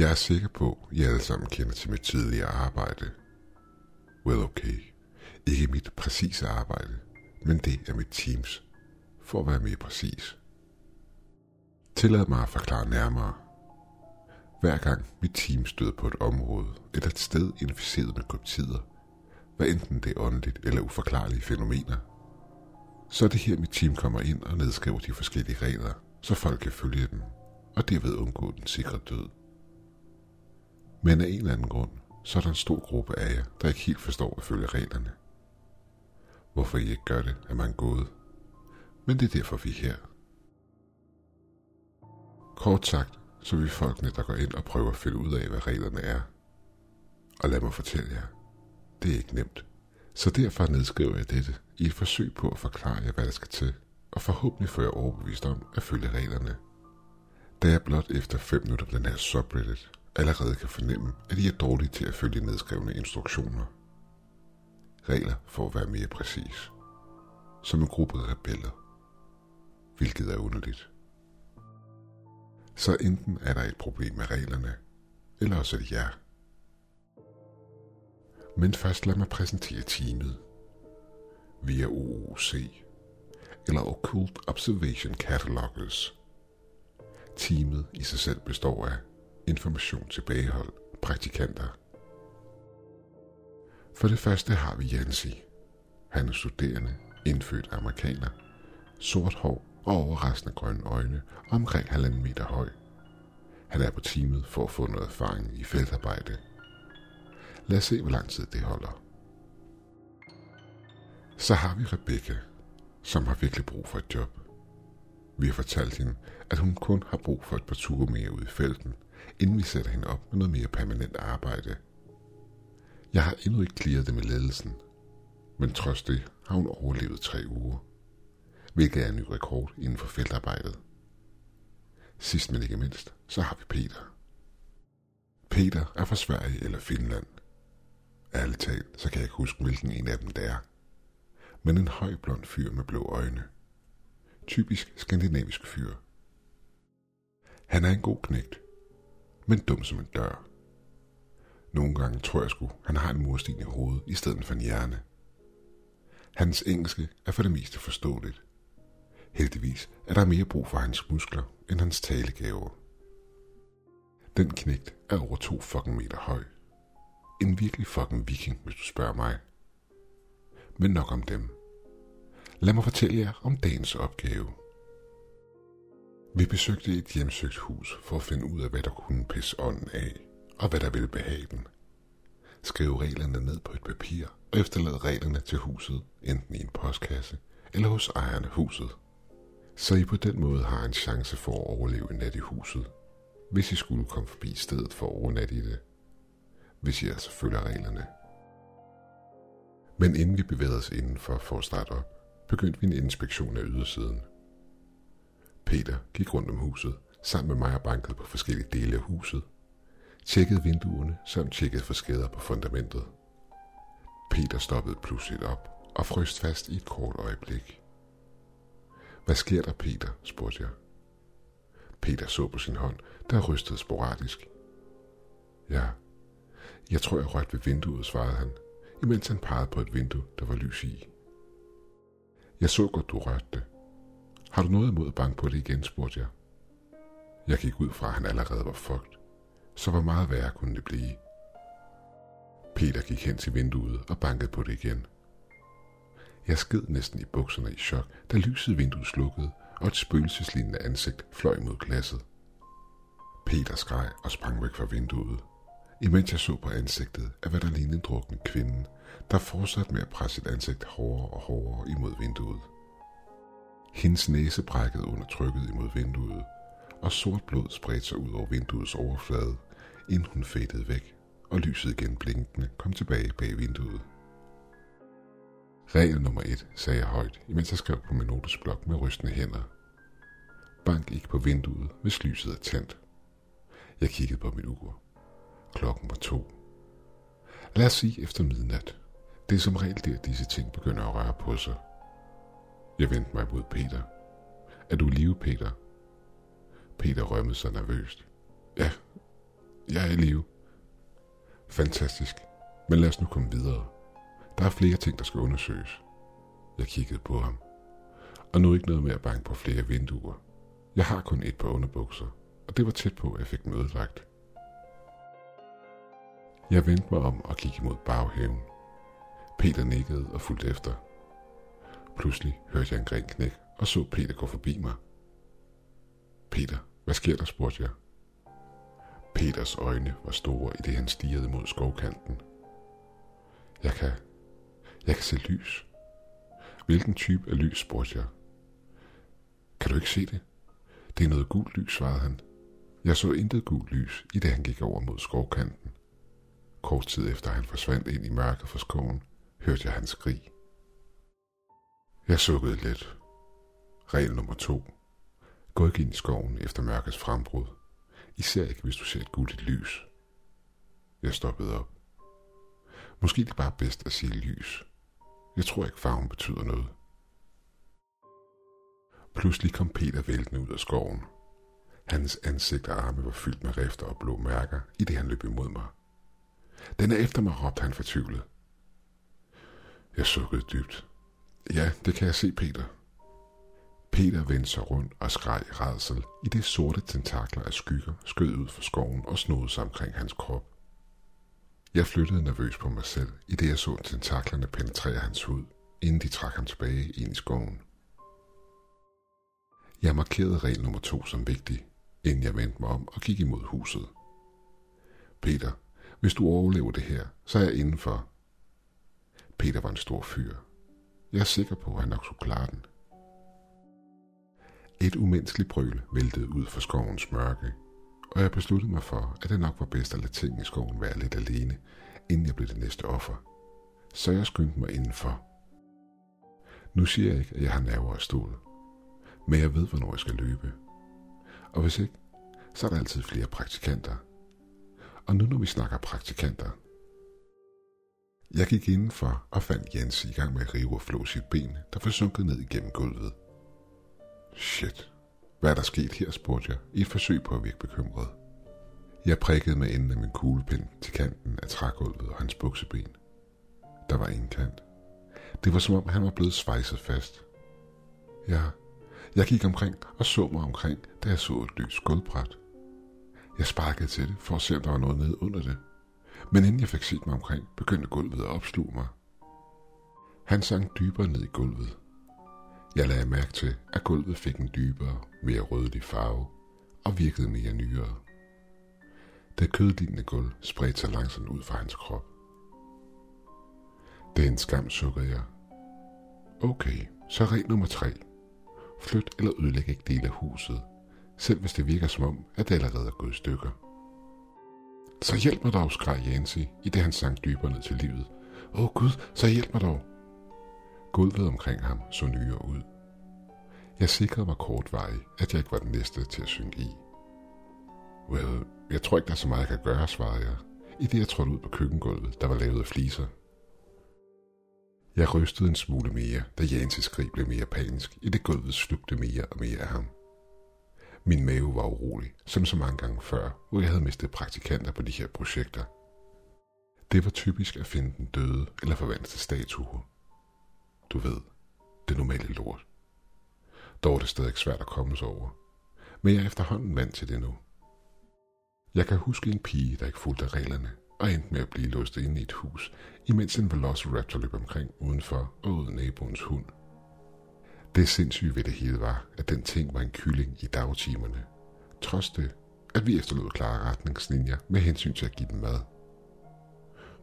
Jeg er sikker på, I alle sammen kender til mit tidligere arbejde. Well, okay. Ikke mit præcise arbejde, men det er mit teams, for at være mere præcis. Tillad mig at forklare nærmere. Hver gang mit team støder på et område eller et sted inficeret med kryptider, hvad enten det er åndeligt eller uforklarlige fænomener, så er det her mit team kommer ind og nedskriver de forskellige regler, så folk kan følge dem, og derved undgå den sikre død. Men af en eller anden grund, så er der en stor gruppe af jer, der ikke helt forstår at følge reglerne. Hvorfor I ikke gør det, er man gået. Men det er derfor vi er her. Kort sagt, så er vi folkene, der går ind og prøver at finde ud af, hvad reglerne er. Og lad mig fortælle jer, det er ikke nemt. Så derfor nedskriver jeg dette i et forsøg på at forklare jer, hvad der skal til, og forhåbentlig får jeg overbevist om at følge reglerne. Da jeg blot efter 5 minutter på den her subreddit allerede kan fornemme, at I er dårlige til at følge nedskrevne instruktioner. Regler for at være mere præcis. Som en gruppe rebeller. Hvilket er underligt. Så enten er der et problem med reglerne, eller også er det jer. Men først lad mig præsentere teamet. Vi er OOC, eller Occult Observation Catalogs. Teamet i sig selv består af information tilbagehold, praktikanter. For det første har vi Jensy. Han er studerende, indfødt amerikaner, sort hår og overraskende grønne øjne, omkring 1,5 meter høj. Han er på teamet for at få noget erfaring i feltarbejde. Lad os se, hvor lang tid det holder. Så har vi Rebecca, som har virkelig brug for et job. Vi har fortalt hende, at hun kun har brug for et par ture mere ud i felten, inden vi sætter hende op med noget mere permanent arbejde. Jeg har endnu ikke clearet det med ledelsen, men trods det har hun overlevet 3 uger, hvilket er en ny rekord inden for feltarbejdet. Sidst men ikke mindst, så har vi Peter. Peter er fra Sverige eller Finland. Ærligt talt, så kan jeg ikke huske, hvilken en af dem det er. Men en høj blond fyr med blå øjne. Typisk skandinavisk fyr. Han er en god knægt, men dum som en dør. Nogle gange tror jeg sgu, han har en mursten i hovedet i stedet for en hjerne. Hans engelske er for det meste forståeligt. Heldigvis er der mere brug for hans muskler end hans talegave. Den knægt er over 2 fucking meter høj. En virkelig fucking viking, hvis du spørger mig. Men nok om dem. Lad mig fortælle jer om dagens opgave. Vi besøgte et hjemsøgt hus for at finde ud af, hvad der kunne pisse ånden af, og hvad der ville behage den. Skriv reglerne ned på et papir og efterlad reglerne til huset, enten i en postkasse eller hos ejeren af huset. Så I på den måde har en chance for at overleve en nat i huset, hvis I skulle komme forbi stedet for at overnatte i det, hvis I altså følger reglerne. Men inden vi bevægede os indenfor for at starte op, begyndte vi en inspektion af ydersiden. Peter gik rundt om huset, sammen med mig og bankede på forskellige dele af huset, tjekkede vinduerne samt tjekkede for skader på fundamentet. Peter stoppede pludselig op og frøst fast i et kort øjeblik. Hvad sker der, Peter? spurgte jeg. Peter så på sin hånd, der rystede sporadisk. Ja, jeg tror jeg rørte ved vinduet, svarede han, imens han pegede på et vindue, der var lys i. Jeg så godt, du rørte det. Har du noget imod at banke på det igen, spurgte jeg. Jeg gik ud fra, at han allerede var fucked. Så hvor meget værre kunne det blive? Peter gik hen til vinduet og bankede på det igen. Jeg sked næsten i bukserne i chok, da lyset i vinduet slukkede, og et spøgelseslignende ansigt fløj mod glasset. Peter skreg og sprang væk fra vinduet, imens jeg så på ansigtet af hvad der lignede en drukken kvinde, der fortsatte med at presse sit ansigt hårdere og hårdere imod vinduet. Hendes næse brækkede under trykket imod vinduet, og sort blod spredte sig ud over vinduets overflade, inden hun fættede væk, og lyset igen blinkende kom tilbage bag vinduet. Regel nummer 1, sagde jeg højt, imens jeg skrev på min notesblok med rystende hænder. Bank ikke på vinduet, hvis lyset er tændt. Jeg kiggede på mit ur. Klokken var 2. Lad os sige efter midnat. Det er som regel der, disse ting begynder at røre på sig. Jeg vendte mig mod Peter. Er du i live, Peter? Peter rømmede sig nervøst. Ja, Jeg er i live. Fantastisk. Men lad os nu komme videre. Der er flere ting, der skal undersøges. Jeg kiggede på ham. Og nu ikke noget med at banke på flere vinduer. Jeg har kun et par underbukser, og det var tæt på, at jeg fik dem ødelagt. Jeg vendte mig om og gik imod baghaven. Peter nikkede og fulgte efter. Pludselig hørte jeg en gren knæk og så Peter gå forbi mig. Peter, hvad sker der, spurgte jeg. Peters øjne var store, i det han stirrede mod skovkanten. Jeg kan se lys. Hvilken type af lys, spurgte jeg. Kan du ikke se det? Det er noget gult lys, svarede han. Jeg så intet gult lys, i det han gik over mod skovkanten. Kort tid efter han forsvandt ind i mørket fra skoven, hørte jeg hans skrig. Jeg sukkede lidt. Regel nummer 2. Gå ikke ind i skoven efter mørkets frembrud. Især ikke, hvis du ser et gulligt lys. Jeg stoppede op. Måske det bare bedst at sige lys. Jeg tror ikke, farven betyder noget. Pludselig kom Peter væltende ud af skoven. Hans ansigt og arme var fyldt med rifter og blå mærker, i det han løb imod mig. Den er efter mig, råbte han fortvivlet. Jeg sukkede dybt. Ja, det kan jeg se, Peter. Peter vendte sig rundt og skreg i rædsel, i det sorte tentakler af skygger skød ud fra skoven og snodede sig omkring hans krop. Jeg flyttede nervøs på mig selv, i det jeg så tentaklerne penetrere hans hud, inden de trak ham tilbage ind i skoven. Jeg markerede regel nummer 2 som vigtig, inden jeg vendte mig om og gik imod huset. Peter, hvis du overlever det her, så er jeg indenfor. Peter var en stor fyr. Jeg er sikker på, at han nok skulle klare den. Et umenneskeligt brøl væltede ud fra skovens mørke, og jeg besluttede mig for, at det nok var bedst at lade ting i skoven være lidt alene, inden jeg blev det næste offer. Så jeg skyndte mig indenfor. Nu siger jeg ikke, at jeg har nerver og stål, men jeg ved, hvornår jeg skal løbe. Og hvis ikke, så er der altid flere praktikanter. Og nu når vi snakker praktikanter. Jeg gik indenfor og fandt Jensy i gang med at rive og flå sit ben, der forsunkede ned igennem gulvet. Shit. Hvad er der sket her, spurgte jeg, i et forsøg på at virke bekymret. Jeg prikkede med enden af min kuglepind til kanten af trægulvet og hans bukseben. Der var ingen kant. Det var som om han var blevet svejset fast. Jeg gik omkring og så mig omkring, da jeg så et løst gulvbræt. Jeg sparkede til det for at se, om der var noget nede under det. Men inden jeg fik set mig omkring, begyndte gulvet at opsluge mig. Han sank dybere ned i gulvet. Jeg lagde mærke til, at gulvet fik en dybere, mere rødlig farve og virkede mere nyere. Det kødlignende gulv spredte sig langsomt ud fra hans krop. Det er en skam, sukkede jeg. Okay, så regel nummer 3. Flyt eller ødelæg ikke dele af huset, selv hvis det virker som om, at det allerede er gået i stykker. Så hjælp mig dog, skreg Jensy, i det han sank dybere ned til livet. Åh Gud, så hjælp mig dog. Gulvet omkring ham så nyere ud. Jeg sikrede mig kortvarigt, at jeg ikke var den næste til at synke i. Well, jeg tror ikke, der er så meget, jeg kan gøre, svarede jeg, i det jeg trådte ud på køkkengulvet, der var lavet af fliser. Jeg rystede en smule mere, da Jensys skrig blev mere panisk, i det gulvet slugte mere og mere af ham. Min mave var urolig, som så mange gange før, hvor jeg havde mistet praktikanter på de her projekter. Det var typisk at finde den døde eller forvandlede statuer. Du ved, det normale lort. Dog er det stadig svært at komme sig over, men jeg er efterhånden vant til det nu. Jeg kan huske en pige, der ikke fulgte reglerne, og endte med at blive låst inde i et hus, imens en velociraptor løb omkring udenfor og ud naboens hund. Det sindssyge ved det hele var, at den ting var en kylling i dagtimerne, trods det, at vi efterlod klare retningslinjer med hensyn til at give dem mad.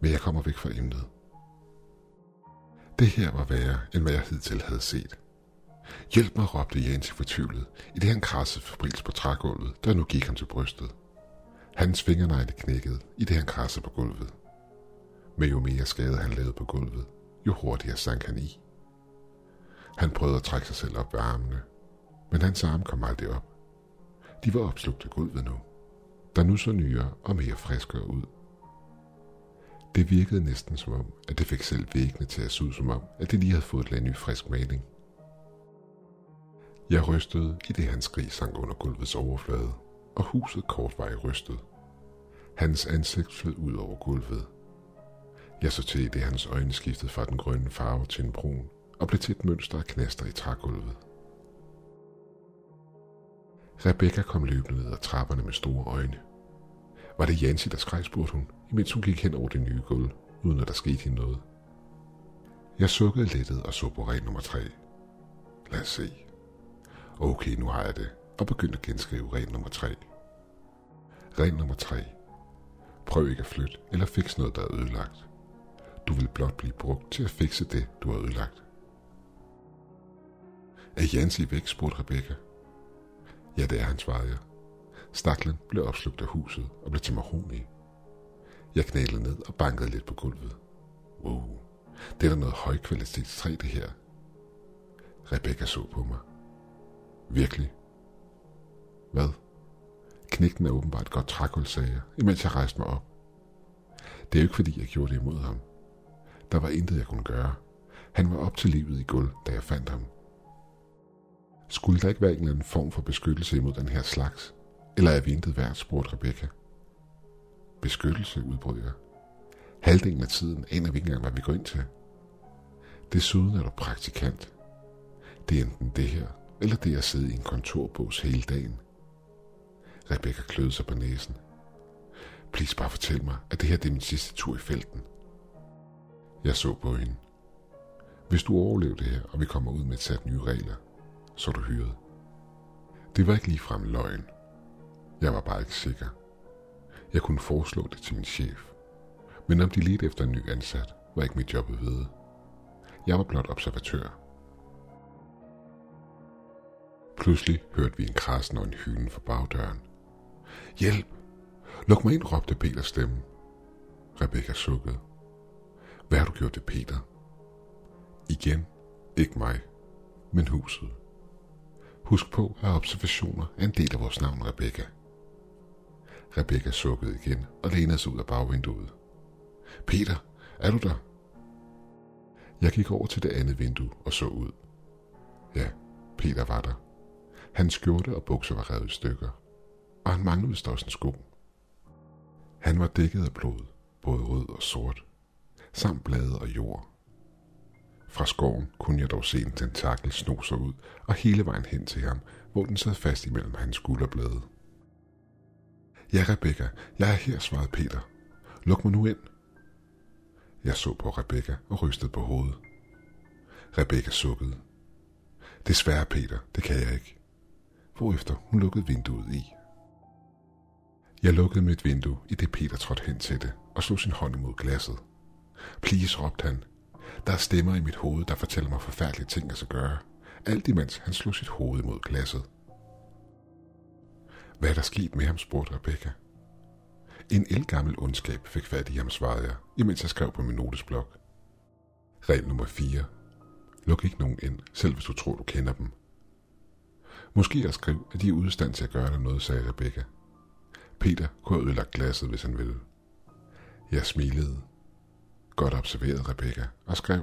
Men jeg kommer væk fra emnet. Det her var værre, end hvad jeg hidtil havde set. Hjælp mig, råbte Jensy fortvivlet, i det han kradsede febrils på trægulvet, der nu gik ham til brystet. Hans fingernegle knækkede, i det han kradsede på gulvet. Men jo mere skade han lavede på gulvet, jo hurtigere sank han i. Han prøvede at trække sig selv op ved armene, men hans arme kom aldrig op. De var opslugt af gulvet nu, der nu så nyere og mere friskere ud. Det virkede næsten som om, at det fik selv væggene til at se ud som om, at det lige havde fået et lag ny frisk maling. Jeg rystede, i det hans skrig sank under gulvets overflade, og huset kortvarigt rystede. Hans ansigt flød ud over gulvet. Jeg så til, det hans øjne skiftede fra den grønne farve til en brun, og blev til et mønster af knaster i trægulvet. Rebecca kom løbende ned ad trapperne med store øjne. Var det Jensy, der skreg, spurgte hun, imens hun gik hen over det nye gulv, uden at der skete hende noget. Jeg sukkede lettet og så på regel nummer 3. Lad os se. Okay, nu har jeg det, og begyndte at genskrive regel nummer 3. Regel nummer 3. Prøv ikke at flytte eller fikse noget, der er ødelagt. Du vil blot blive brugt til at fikse det, du har ødelagt. Er Jensy væk, spurgte Rebecca. Ja, det er han, svarede jeg. Staklen blev opslugt af huset og blev til mahogni. Jeg knælede ned og bankede lidt på gulvet. Wow, det er da noget højkvalitets træ, det her. Rebecca så på mig. Virkelig? Hvad? Knægten er åbenbart godt trækul, sagde jeg, imens jeg rejste mig op. Det er jo ikke fordi, jeg gjorde det imod ham. Der var intet, jeg kunne gøre. Han var op til livet i guld, da jeg fandt ham. Skulle der ikke være en eller anden form for beskyttelse imod den her slags? Eller er vi intet værd, spurgte Rebecca. Beskyttelse, udbrød jeg. Halvdelen af tiden aner vi ikke engang, hvad vi går ind til. Desuden er du praktikant. Det er enten det her, eller det at sidde i en kontorbås hele dagen. Rebecca kløede sig på næsen. Please bare fortæl mig, at det her det er min sidste tur i felten. Jeg så på hende. Hvis du overlever det her, og vi kommer ud med et sæt nye regler, så er du hyret. Det var ikke ligefrem løgn. Jeg var bare ikke sikker. Jeg kunne foreslå det til min chef. Men om de ledte efter en ny ansat, var ikke mit job at vide. Jeg var blot observatør. Pludselig hørte vi en krasen og en hylen fra bagdøren. Hjælp! Luk mig ind, råbte Peters stemme. Rebecca sukkede. Hvad har du gjort ved Peter? Igen, ikke mig, men huset. Husk på, at observationer er en del af vores navn, Rebecca. Rebecca sukkede igen og lænede sig ud af bagvinduet. Peter, er du der? Jeg gik over til det andet vindue og så ud. Ja, Peter var der. Hans skjorte og bukser var revet i stykker, og han manglede vist også en sko. Han var dækket af blod, både rød og sort, samt blade og jord. Fra skoven kunne jeg dog se en tentakel sno sig ud og hele vejen hen til ham, hvor den sad fast imellem hans skulderblade. Ja, Rebecca, jeg er her, svarede Peter. Luk mig nu ind. Jeg så på Rebecca og rystede på hovedet. Rebecca sukkede. Desværre, Peter, det kan jeg ikke. Hvorefter hun lukkede vinduet i. Jeg lukkede mit vindue, i det Peter trådte hen til det og slog sin hånd imod glasset. Please, råbte han. Der er stemmer i mit hoved, der fortæller mig forfærdelige ting, jeg skal gøre. Alt imens han slog sit hoved imod glasset. Hvad er der sket med ham, spurgte Rebecca. En ældgammel ondskab fik fat i ham, svarede jeg, imens jeg skrev på min notesblok. Regel nummer 4. Luk ikke nogen ind, selv hvis du tror, du kender dem. Måske jeg skrev, at de er ude af stand til at gøre dig noget, sagde Rebecca. Peter kunne have ødelagt glasset, hvis han ville. Jeg smilede. Godt observeret, Rebecca, og skrev,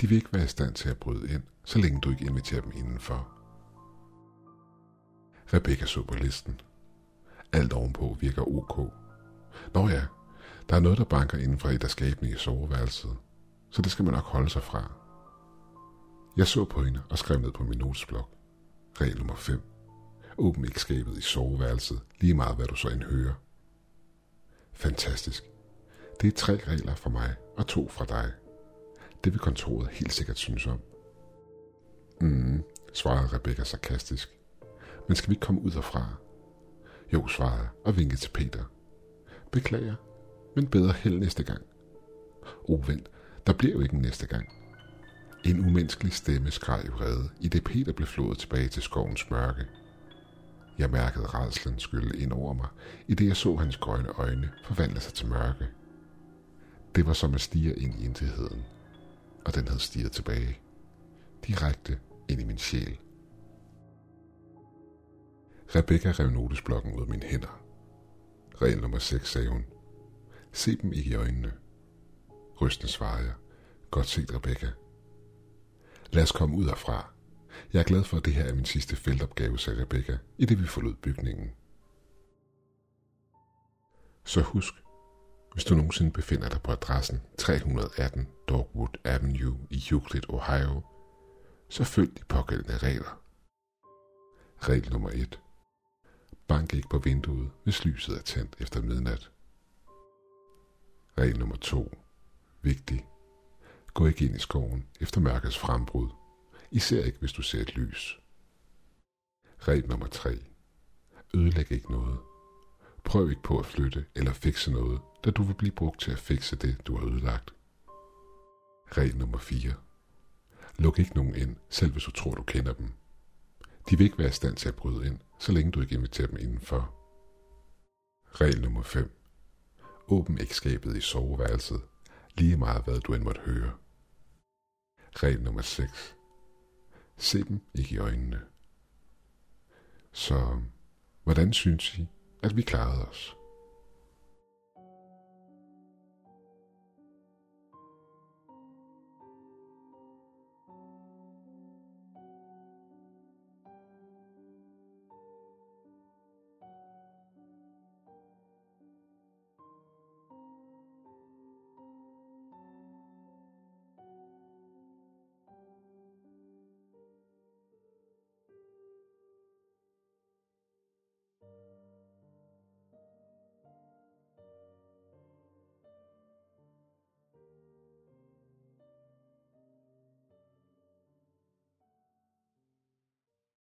de vil ikke være i stand til at bryde ind, så længe du ikke inviterer dem indenfor. Rebecca så på listen. Alt ovenpå virker ok. Nå ja, der er noget, der banker indenfor et af skabene i soveværelset, så det skal man nok holde sig fra. Jeg så på hende og skrev ned på min notesblok. Regel nummer 5. Åbn ikke skabet i soveværelset, lige meget hvad du så end hører. Fantastisk. Det er 3 regler fra mig og 2 fra dig. Det vil kontoret helt sikkert synes om. Svarede Rebecca sarkastisk. Men skal vi ikke komme ud herfra? Jo, svarede jeg og vinkede til Peter. Beklager, men bedre held næste gang. Vent, der bliver jo ikke en næste gang. En umenneskelig stemme skreg i vrede, i det Peter blev flået tilbage til skovens mørke. Jeg mærkede rædslen skylle ind over mig, i det jeg så hans grønne øjne forvandle sig til mørke. Det var som at stirre ind i intetheden, og den havde stirret tilbage, direkte ind i min sjæl. Rebecca rev notesblokken ud af mine hænder. Regel nummer 6, sagde hun. Se dem ikke i øjnene. Rystende svarede jeg. Godt set, Rebecca. Lad os komme ud herfra. Jeg er glad for, at det her er min sidste feltopgave, sagde Rebecca, i det vi forlod bygningen. Så husk, hvis du nogensinde befinder dig på adressen 318 Dogwood Avenue i Euclid, Ohio, så følg de pågældende regler. Regel nummer 1. Bank ikke på vinduet, hvis lyset er tændt efter midnat. Regel nummer 2. Vigtig. Gå ikke ind i skoven efter mørkets frembrud, især ikke hvis du ser et lys. Regel nummer 3. Ødelæg ikke noget. Prøv ikke på at flytte eller fikse noget, da du vil blive brugt til at fikse det, du har ødelagt. Regel nummer 4. Luk ikke nogen ind, selv hvis du tror, du kender dem. De vil ikke være i stand til at bryde ind, så længe du ikke inviterer dem indenfor. Regel nummer 5. Åbn ikke skabet i soveværelset, lige meget hvad du end måtte høre. Regel nummer 6. Se dem ikke i øjnene. Så hvordan synes I, at vi klarede os?